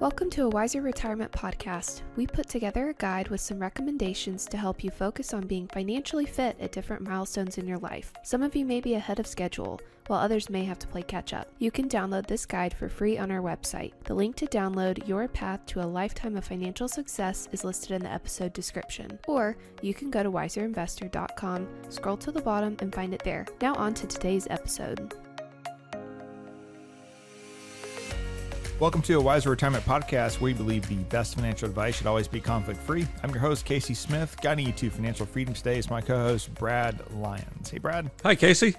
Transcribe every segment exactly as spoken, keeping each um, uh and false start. Welcome to a Wiser Retirement Podcast. We put together a guide with some recommendations to help you focus on being financially fit at different milestones in your life. Some of you may be ahead of schedule, while others may have to play catch up. You can download this guide for free on our website. The link to download Your Path to a Lifetime of Financial Success is listed in the episode description, or you can go to wiser investor dot com, scroll to the bottom and find it there. Now on to today's episode. Welcome to a Wiser Retirement Podcast. We believe the best financial advice should always be conflict-free. I'm your host, Casey Smith, guiding you to financial freedom. Today is my co-host, Brad Lyons. Hey, Brad. Hi, Casey.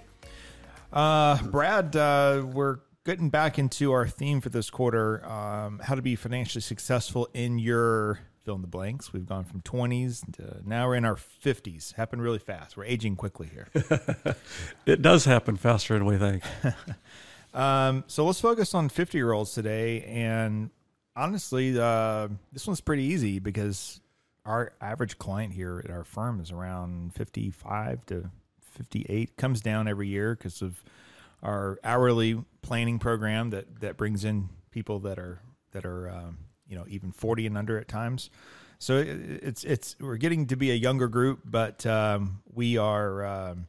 Uh, Brad, uh, we're getting back into our theme for this quarter, um, how to be financially successful in your fill in the blanks. We've gone from twenties to now we're in our fifties. Happened really fast. We're aging quickly here. It does happen faster than we think. Um, so let's focus on fifty-year-olds today, and honestly, uh, this one's pretty easy because our average client here at our firm is around fifty-five to fifty-eight, comes down every year because of our hourly planning program that, that brings in people that are, that are, um, you know, even forty and under at times. So it, it's, it's, we're getting to be a younger group, but, um, we are, um,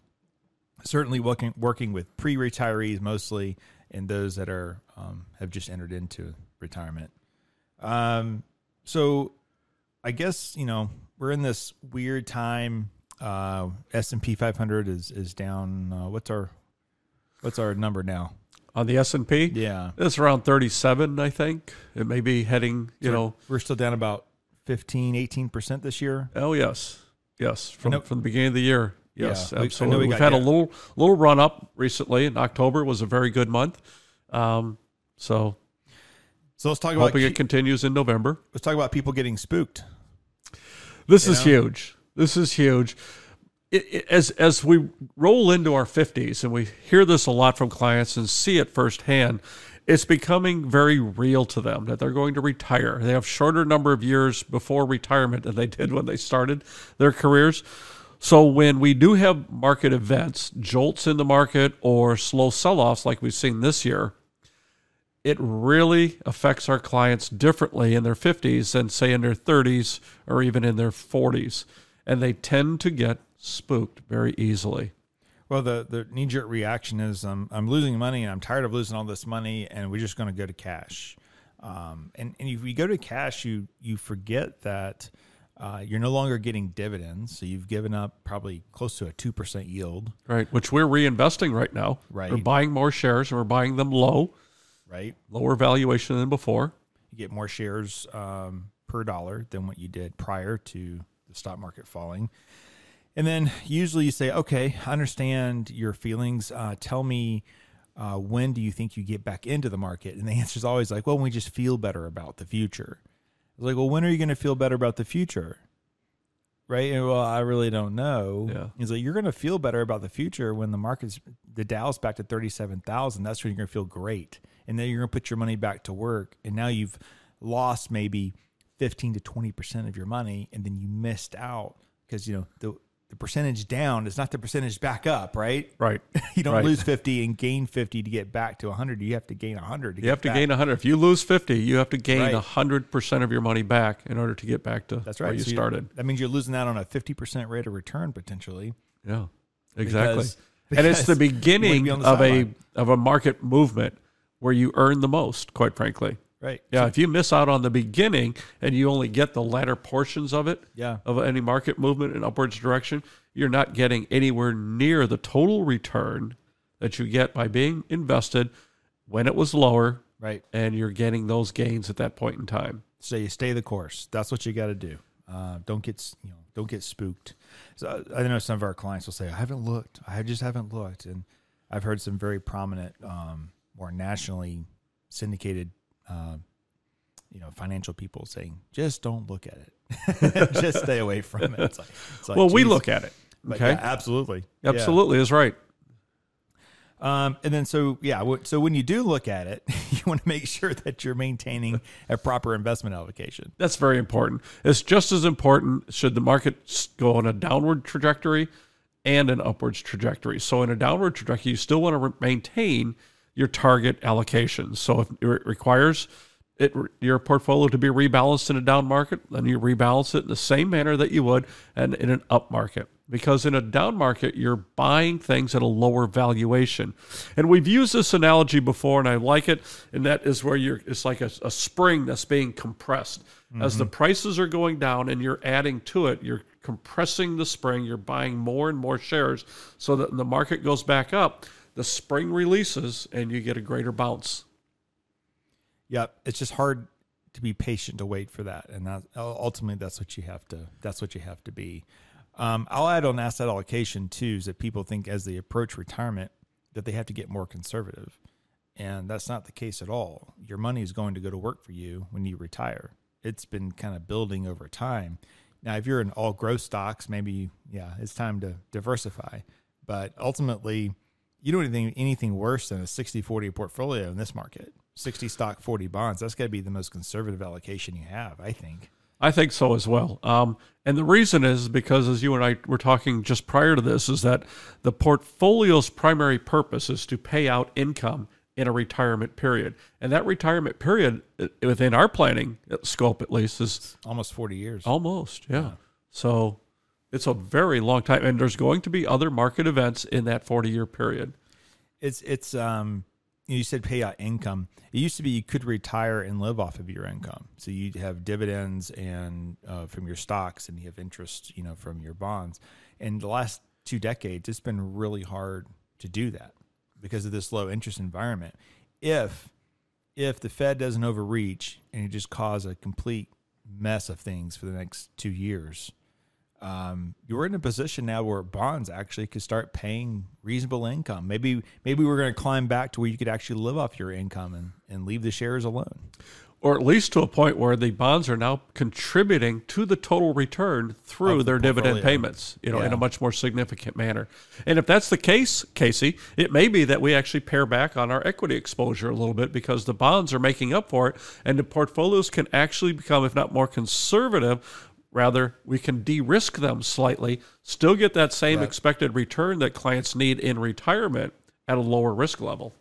certainly working working with pre-retirees mostly, and those that are um, have just entered into retirement. Um, so I guess, you know, we're in this weird time. Uh, S and P five hundred is is down. Uh, what's our what's our number now on the S and P? Yeah, it's around thirty-seven. I think it may be heading. You so know, we're still down about fifteen, eighteen percent this year. Oh yes, yes, from nope. from the beginning of the year. Yes, yeah, absolutely. We, we We've got, had yeah. a little little run up recently. In October was a very good month. Um, so, so let's talk about hoping it continues in November. Let's talk about people getting spooked. This you is know? huge. This is huge. It, it, as as we roll into our fifties, and we hear this a lot from clients and see it firsthand, it's becoming very real to them that they're going to retire. They have shorter number of years before retirement than they did when they started their careers. So when we do have market events, jolts in the market or slow sell-offs like we've seen this year, it really affects our clients differently in their fifties than, say, in their thirties or even in their forties. And they tend to get spooked very easily. Well, the, the knee-jerk reaction is um, I'm losing money and I'm tired of losing all this money and we're just going to go to cash. Um, and, and if you go to cash, you you forget that Uh, you're no longer getting dividends, so you've given up probably close to a two percent yield. Right, which we're reinvesting right now. Right. We're buying more shares, and we're buying them low. Right. Lower valuation than before. You get more shares um, per dollar than what you did prior to the stock market falling. And then usually you say, okay, I understand your feelings. Uh, tell me, uh, when do you think you get back into the market? And the answer is always like, well, when we just feel better about the future. Like, well, when are you going to feel better about the future? Right? And, well, I really don't know. Yeah. He's like, you're going to feel better about the future when the market's, the Dow's back to thirty-seven thousand. That's when you're going to feel great. And then you're going to put your money back to work. And now you've lost maybe fifteen to twenty percent of your money. And then you missed out because, you know, the, the percentage down is not the percentage back up, right? Right. You don't right. lose fifty and gain fifty to get back to one hundred. You have to gain one hundred. To you get have to back. gain one hundred. If you lose fifty, you have to gain right. one hundred percent of your money back in order to get back to That's right. where you so started. You, that means you're losing that on a fifty percent rate of return potentially. Yeah, exactly. Because, because and it's the beginning be the of a line. of a market movement where you earn the most, quite frankly. Right. Yeah. So, if you miss out on the beginning and you only get the latter portions of it, yeah. of any market movement in upwards direction, you're not getting anywhere near the total return that you get by being invested when it was lower. Right. And you're getting those gains at that point in time. So you stay the course. That's what you got to do. Uh, don't get you know don't get spooked. So I know some of our clients will say, "I haven't looked. I just haven't looked." And I've heard some very prominent, um, more nationally syndicated. Uh, you know, financial people saying, just don't look at it. Just stay away from it. It's like, it's like, well, geez. We look at it. But okay. Yeah, absolutely. Absolutely yeah. is right. Um, and then, so, yeah. W- so when you do look at it, you want to make sure that you're maintaining a proper investment allocation. That's very important. It's just as important should the market go on a downward trajectory and an upwards trajectory. So in a downward trajectory, you still want to re- maintain your target allocations. So if it requires it, your portfolio to be rebalanced in a down market, then you rebalance it in the same manner that you would and in an up market. Because in a down market, you're buying things at a lower valuation. And we've used this analogy before, and I like it, and that is where you're, it's like a, a spring that's being compressed. Mm-hmm. As the prices are going down and you're adding to it, you're compressing the spring, you're buying more and more shares so that when the market goes back up, the spring releases and you get a greater bounce. Yeah, it's just hard to be patient to wait for that, and that, ultimately that's what you have to. That's what you have to be. Um, I'll add on asset allocation too, is that people think as they approach retirement that they have to get more conservative, and that's not the case at all. Your money is going to go to work for you when you retire. It's been kind of building over time. Now, if you're in all growth stocks, maybe yeah, it's time to diversify. But ultimately, you don't think anything worse than a sixty forty portfolio in this market. sixty stock, forty bonds. That's got to be the most conservative allocation you have, I think. I think so as well. Um, and the reason is because, as you and I were talking just prior to this, is that the portfolio's primary purpose is to pay out income in a retirement period. And that retirement period, within our planning scope at least, is it's almost forty years. Almost, yeah. yeah. So it's a very long time. And there's going to be other market events in that forty-year period. It's... it's um. You said pay out income. It used to be you could retire and live off of your income. So you'd have dividends and uh, from your stocks, and you have interest, you know, from your bonds. And the last two decades, it's been really hard to do that because of this low interest environment. If if the Fed doesn't overreach and it just cause a complete mess of things for the next two years, Um, you're in a position now where bonds actually could start paying reasonable income. Maybe maybe we're going to climb back to where you could actually live off your income and, and leave the shares alone. Or at least to a point where the bonds are now contributing to the total return through the their portfolio. Dividend payments, you know, yeah. in a much more significant manner. And if that's the case, Casey, it may be that we actually pare back on our equity exposure a little bit because the bonds are making up for it, and the portfolios can actually become, if not more conservative, rather, we can de-risk them slightly, still get that same right. expected return that clients need in retirement at a lower risk level.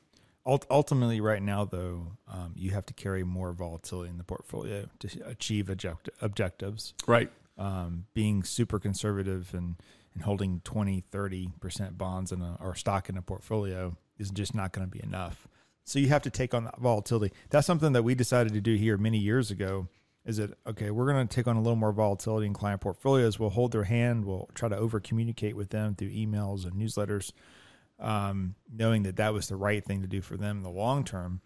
Ultimately, right now, though, um, you have to carry more volatility in the portfolio to achieve object- objectives. Right. Um, being super conservative and, and holding twenty, thirty percent bonds in a, or stock in a portfolio is just not going to be enough. So you have to take on that volatility. That's something that we decided to do here many years ago. Is it, okay, we're going to take on a little more volatility in client portfolios. We'll hold their hand. We'll try to over-communicate with them through emails and newsletters, um, knowing that that was the right thing to do for them in the long term,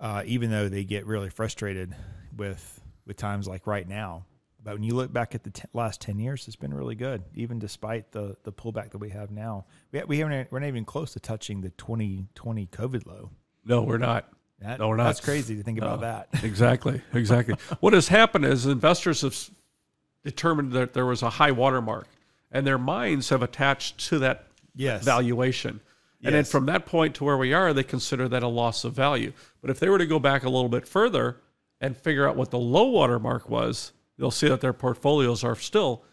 uh, even though they get really frustrated with with times like right now. But when you look back at the t- last ten years, it's been really good, even despite the the pullback that we have now. We, we haven't, we're not even close to touching the twenty twenty COVID low. No, we're not. That, no, we're not. That's crazy to think about uh, that. Exactly, exactly. What has happened is investors have determined that there was a high water mark, and their minds have attached to that yes. valuation. Yes. And then from that point to where we are, they consider that a loss of value. But if they were to go back a little bit further and figure out what the low water mark was, they'll see that their portfolios are still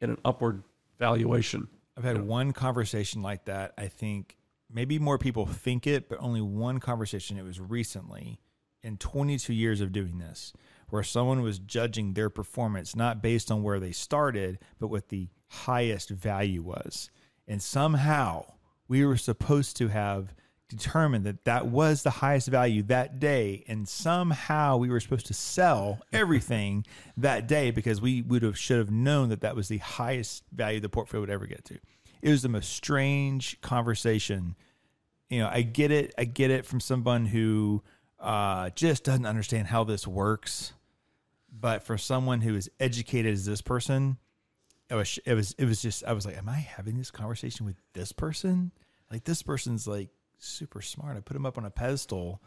in an upward valuation. I've had you know. one conversation like that, I think. Maybe more people think it, but only one conversation. It was recently in twenty-two years of doing this where someone was judging their performance, not based on where they started, but what the highest value was. And somehow we were supposed to have determined that that was the highest value that day. And somehow we were supposed to sell everything that day because we would have, should have known that that was the highest value the portfolio would ever get to. It was the most strange conversation. You know, I get it. I get it from someone who uh, just doesn't understand how this works. But for someone who is educated as this person, it was, it was, it was just, I was like, am I having this conversation with this person? Like, this person's like super smart. I put him up on a pedestal,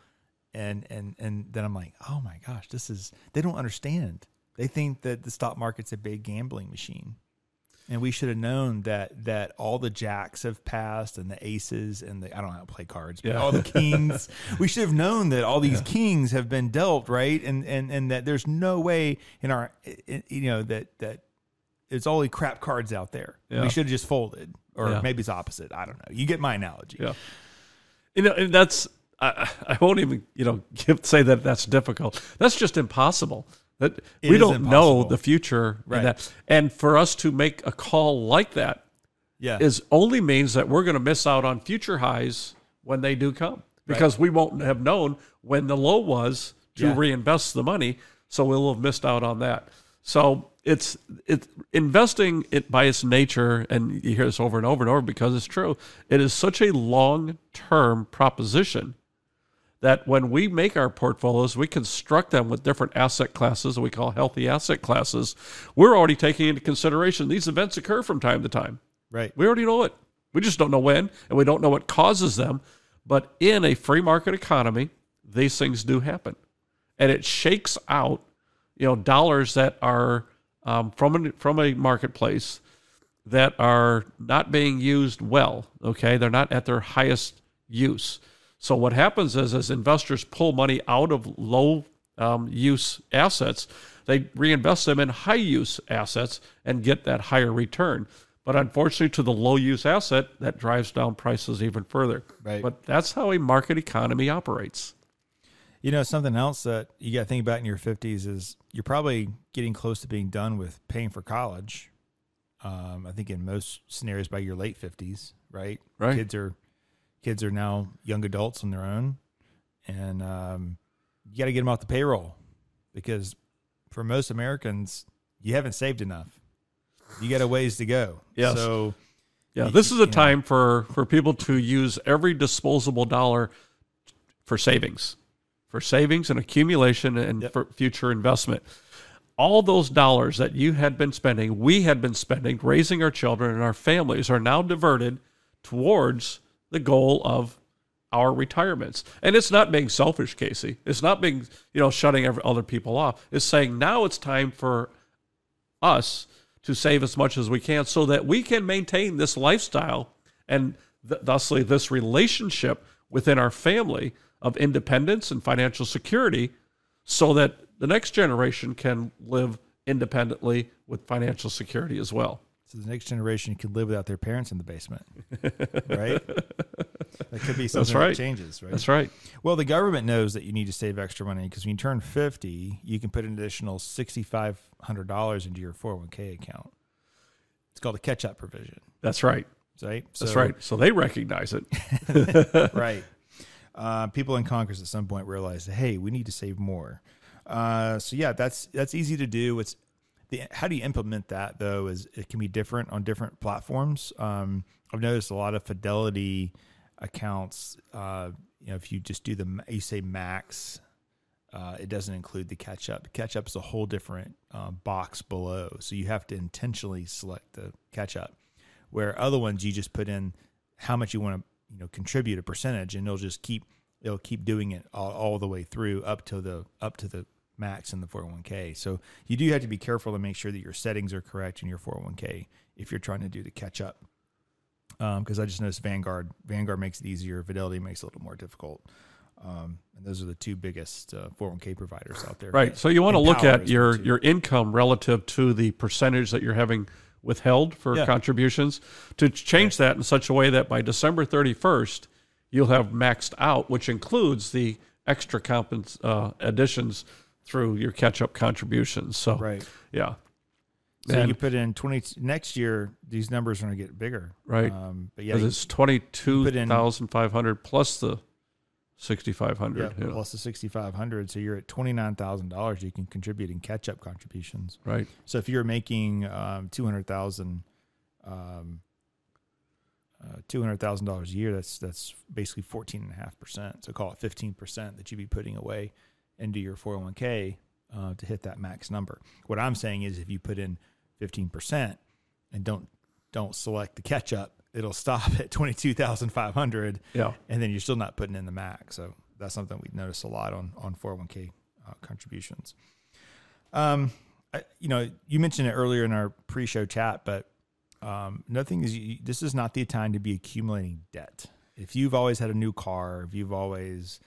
and, and, and then I'm like, oh my gosh, this is, they don't understand. They think that the stock market's a big gambling machine. And we should have known that that all the jacks have passed and the aces and the, I don't know how to play cards, but yeah. all the kings. We should have known that all these yeah. kings have been dealt, right? And and and that there's no way in our, you know, that that it's only crap cards out there. Yeah. We should have just folded, or yeah. maybe it's opposite. I don't know. You get my analogy. Yeah. You know, and that's, I, I won't even, you know, give, say that that's difficult. That's just impossible. That it we don't impossible. know the future, right? And, that, and for us to make a call like that, yeah, is only means that we're going to miss out on future highs when they do come, because right. we won't have known when the low was to yeah. reinvest the money, so we'll have missed out on that. So it's it investing it by its nature, and you hear this over and over and over because it's true. It is such a long-term proposition that when we make our portfolios, we construct them with different asset classes that we call healthy asset classes. We're already taking into consideration these events occur from time to time. Right. We already know it. We just don't know when, and we don't know what causes them. But in a free market economy, these things do happen. And it shakes out, you know, dollars that are um, from, a, from a marketplace that are not being used well, okay? They're not at their highest use. So what happens is, as investors pull money out of low um, use assets, they reinvest them in high use assets and get that higher return. But unfortunately, to the low use asset, that drives down prices even further. Right. But that's how a market economy operates. You know, something else that you got to think about in your fifties is you're probably getting close to being done with paying for college. Um, I think in most scenarios by your late fifties, right? Right. Kids are... Kids are now young adults on their own, and um, you got to get them off the payroll, because for most Americans, you haven't saved enough. You got a ways to go. Yes. So, yeah, you, this is a time know. for for people to use every disposable dollar for savings, for savings and accumulation, and yep. for future investment. All those dollars that you had been spending, we had been spending, raising our children and our families, are now diverted towards the goal of our retirements. And it's not being selfish, Casey. It's not being, you know, shutting other people off. It's saying now it's time for us to save as much as we can so that we can maintain this lifestyle and th- thusly this relationship within our family of independence and financial security, so that the next generation can live independently with financial security as well. So the next generation can live without their parents in the basement, right? That could be something right. that changes, right? That's right. Well, the government knows that you need to save extra money, because when you turn fifty, you can put an additional six thousand five hundred dollars into your four oh one k account. It's called a catch-up provision. That's right. Right? So, that's right. So they recognize it. Right. Uh, people in Congress at some point realize, hey, we need to save more. Uh, so, yeah, that's that's easy to do. It's The, how do you implement that, though, is it can be different on different platforms. Um, I've noticed a lot of Fidelity accounts, uh, you know, if you just do the, you say max, uh, it doesn't include the catch-up. Catch-up is a whole different uh, box below, so you have to intentionally select the catch-up, where other ones you just put in how much you want to, you know, contribute a percentage, and it'll just keep, it'll keep doing it all, all the way through up to the, up to the, max in the four oh one k. So you do have to be careful to make sure that your settings are correct in your four oh one k if you're trying to do the catch up. Um, because I just noticed Vanguard, Vanguard makes it easier. Fidelity makes it a little more difficult. Um, and those are the two biggest uh, four oh one k providers out there. Right. So you want to look at your your income relative to the percentage that you're having withheld for yeah. contributions, to change right. that in such a way that by December thirty-first, you'll have maxed out, which includes the extra compens- uh, additions through your catch-up contributions, so right, yeah. So and you put in twenty next year. These numbers are going to get bigger, right? Um, but yeah, because it's twenty-two thousand five hundred plus the sixty-five hundred, yeah, plus the sixty-five hundred. So you're at twenty-nine thousand dollars you can contribute in catch-up contributions, right? So if you're making um, two hundred thousand, um, uh, two hundred thousand dollars a year, that's that's basically fourteen and a half percent. So call it fifteen percent that you'd be putting away into your four oh one k uh, to hit that max number. What I'm saying is, if you put in fifteen percent and don't don't select the catch up, it'll stop at twenty-two thousand five hundred. Yeah, and then you're still not putting in the max. So that's something we notice a lot on on four oh one k uh, contributions. Um, I, you know, you mentioned it earlier in our pre-show chat, but um, nothing is. You, this is not the time to be accumulating debt. If you've always had a new car, if you've always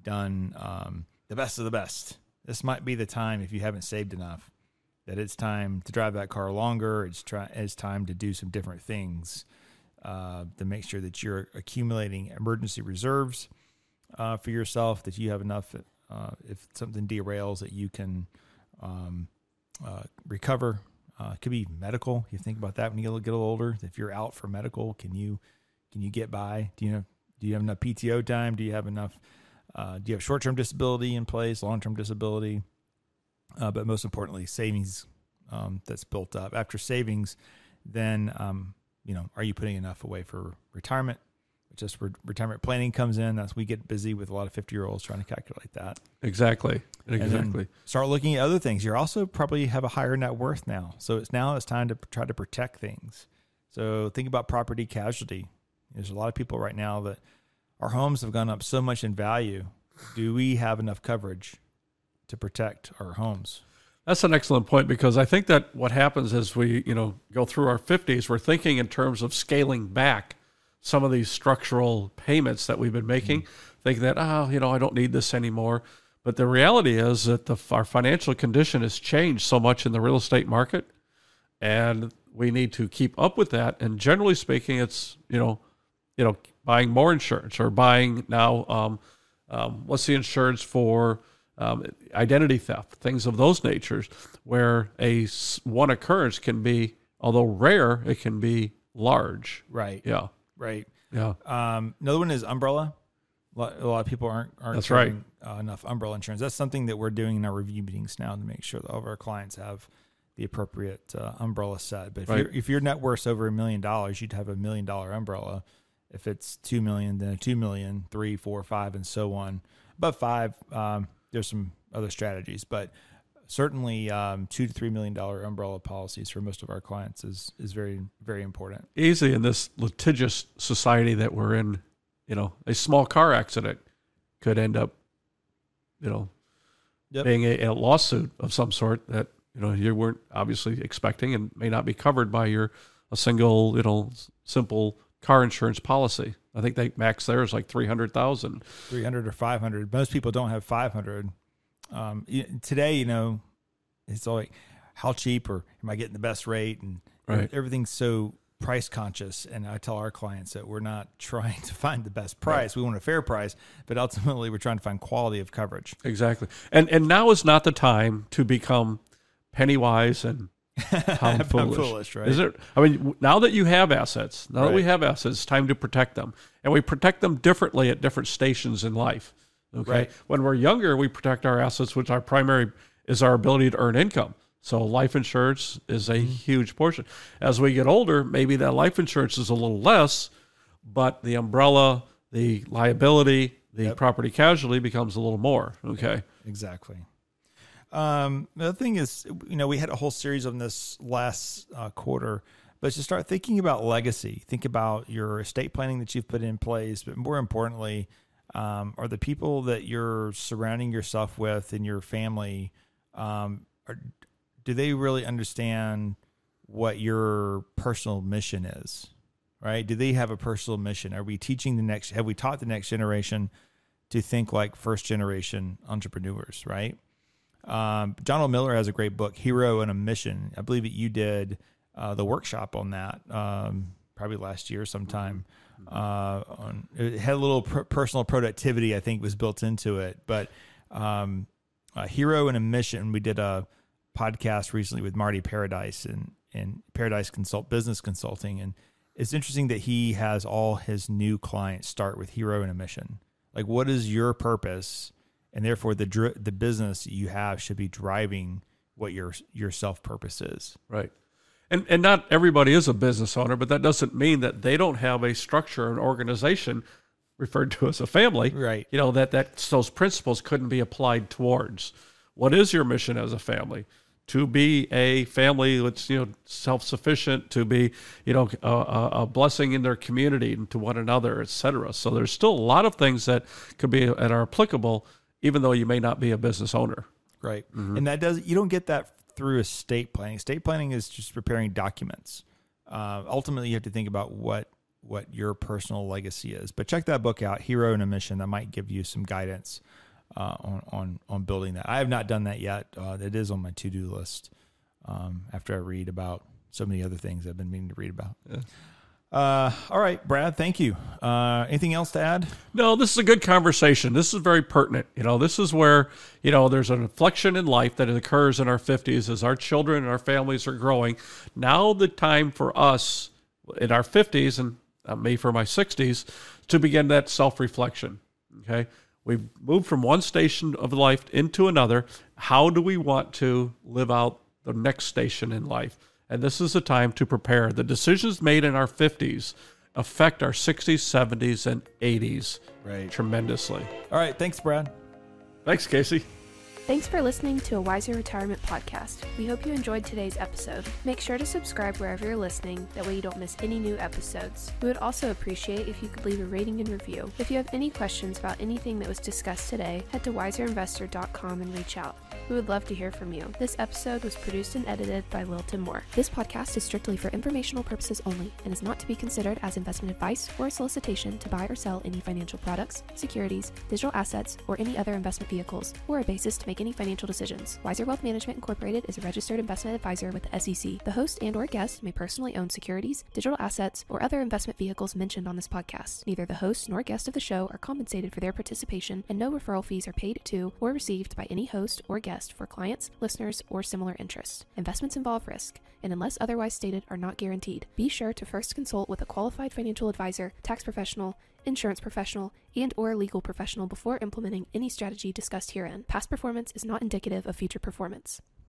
done um, the best of the best, this might be the time, if you haven't saved enough, that it's time to drive that car longer. It's, try, it's time to do some different things uh, to make sure that you're accumulating emergency reserves uh, for yourself, that you have enough that, uh, if something derails, that you can um, uh, recover. Uh, it could be medical. You think about that when you get a little older. If you're out for medical, can you can you get by? Do you have, do you have enough P T O time? Do you have enough? Uh, do you have short-term disability in place, long-term disability? Uh, but most importantly, savings um, that's built up. After savings, then um, you know, are you putting enough away for retirement? Just where retirement planning comes in. That's we get busy with a lot of fifty year olds trying to calculate that. Exactly. Exactly. And start looking at other things. You're also probably have a higher net worth now. So it's now it's time to try to protect things. So think about property casualty. There's a lot of people right now that our homes have gone up so much in value. Do we have enough coverage to protect our homes? That's an excellent point, because I think that what happens as we, you know, go through our fifties, we're thinking in terms of scaling back some of these structural payments that we've been making, mm-hmm. thinking that, oh, you know, I don't need this anymore. But the reality is that the, our financial condition has changed so much in the real estate market, and we need to keep up with that. And generally speaking, it's, you know, you know, buying more insurance, or buying now, um, um, what's the insurance for um, identity theft, things of those natures, where a one occurrence can be, although rare, it can be large. Right. Yeah. Right. Yeah. Um, another one is umbrella. A lot, a lot of people aren't aren't That's right. uh, enough umbrella insurance. That's something that we're doing in our review meetings now to make sure that all of our clients have the appropriate uh, umbrella set. But if, right. you're, if your net worth's over a million dollars, you'd have a million dollar umbrella. If it's two million, then two million, three, four, five, and so on. Above five, um, there's some other strategies, but certainly um, two to three million dollar umbrella policies for most of our clients is is very, very important. Easy in this litigious society that we're in, you know, a small car accident could end up, you know, yep. being a, a lawsuit of some sort that, you know, you weren't obviously expecting and may not be covered by your a single, you know, simple car insurance policy. I think they max theirs like three hundred thousand. Three hundred or five hundred. Most people don't have five hundred. Um, today, you know, it's all like, how cheap, or am I getting the best rate? And right. everything's so price conscious. And I tell our clients that we're not trying to find the best price. Right. We want a fair price, but ultimately we're trying to find quality of coverage. Exactly. And, and now is not the time to become penny wise and pound foolish. foolish right? Is it? I mean, now that you have assets, now right. that we have assets, it's time to protect them. And we protect them differently at different stations in life. Okay. Right. When we're younger, we protect our assets, which our primary is our ability to earn income. So life insurance is a huge portion. As we get older, maybe that life insurance is a little less, but the umbrella, the liability, the yep. property casualty becomes a little more. Okay. Exactly. Um, the thing is, you know, we had a whole series on this last uh, quarter, but to start thinking about legacy, think about your estate planning that you've put in place, but more importantly, Um, are the people that you're surrounding yourself with in your family, um, are, do they really understand what your personal mission is, right? Do they have a personal mission? Are we teaching the next, have we taught the next generation to think like first generation entrepreneurs, right? Um, John O. Miller has a great book, Hero and a Mission. I believe that you did uh, the workshop on that um, probably last year sometime. Mm-hmm. Uh, on, it had a little pr- personal productivity, I think, was built into it. But um, a hero and a mission. We did a podcast recently with Marty Paradise and and Paradise Consult Business Consulting, and it's interesting that he has all his new clients start with hero and a mission. Like, what is your purpose? And therefore, the dr- the business you have should be driving what your your self purpose is. Right. And and not everybody is a business owner, but that doesn't mean that they don't have a structure, an organization referred to as a family, right? You know, that, that those principles couldn't be applied towards. What is your mission as a family? To be a family that's, you know, self-sufficient, to be, you know, a, a blessing in their community and to one another, et cetera. So there's still a lot of things that could be and are applicable, even though you may not be a business owner. Right. Mm-hmm. And that does, you don't get that through estate planning. Estate planning is just preparing documents. Uh, ultimately, you have to think about what what your personal legacy is. But check that book out, Hero and a Mission. That might give you some guidance uh, on on on building that. I have not done that yet. Uh, it is on my to do list um, after I read about so many other things I've been meaning to read about. Yeah. Uh, all right, Brad, thank you. Uh, anything else to add? No, this is a good conversation. This is very pertinent. You know, this is where, you know, there's an inflection in life that occurs in our fifties as our children and our families are growing. Now the time for us in our fifties and uh, me for my sixties to begin that self-reflection, okay? We've moved from one station of life into another. How do we want to live out the next station in life? And this is the time to prepare. The decisions made in our fifties affect our sixties, seventies, and eighties right. tremendously. All right. Thanks, Brad. Thanks, Casey. Thanks for listening to a Wiser Retirement Podcast. We hope you enjoyed today's episode. Make sure to subscribe wherever you're listening. That way you don't miss any new episodes. We would also appreciate if you could leave a rating and review. If you have any questions about anything that was discussed today, head to wiser investor dot com and reach out. We would love to hear from you. This episode was produced and edited by Wilton Moore. This podcast is strictly for informational purposes only and is not to be considered as investment advice or a solicitation to buy or sell any financial products, securities, digital assets, or any other investment vehicles, or a basis to make any financial decisions. Wiser Wealth Management Incorporated is a registered investment advisor with the S E C. The host and or guest may personally own securities, digital assets, or other investment vehicles mentioned on this podcast. Neither the host nor guest of the show are compensated for their participation, and no referral fees are paid to or received by any host or guest for clients, listeners, or similar interests. Investments involve risk, and unless otherwise stated, are not guaranteed. Be sure to first consult with a qualified financial advisor, tax professional, insurance professional, and or legal professional before implementing any strategy discussed herein. Past performance is not indicative of future performance.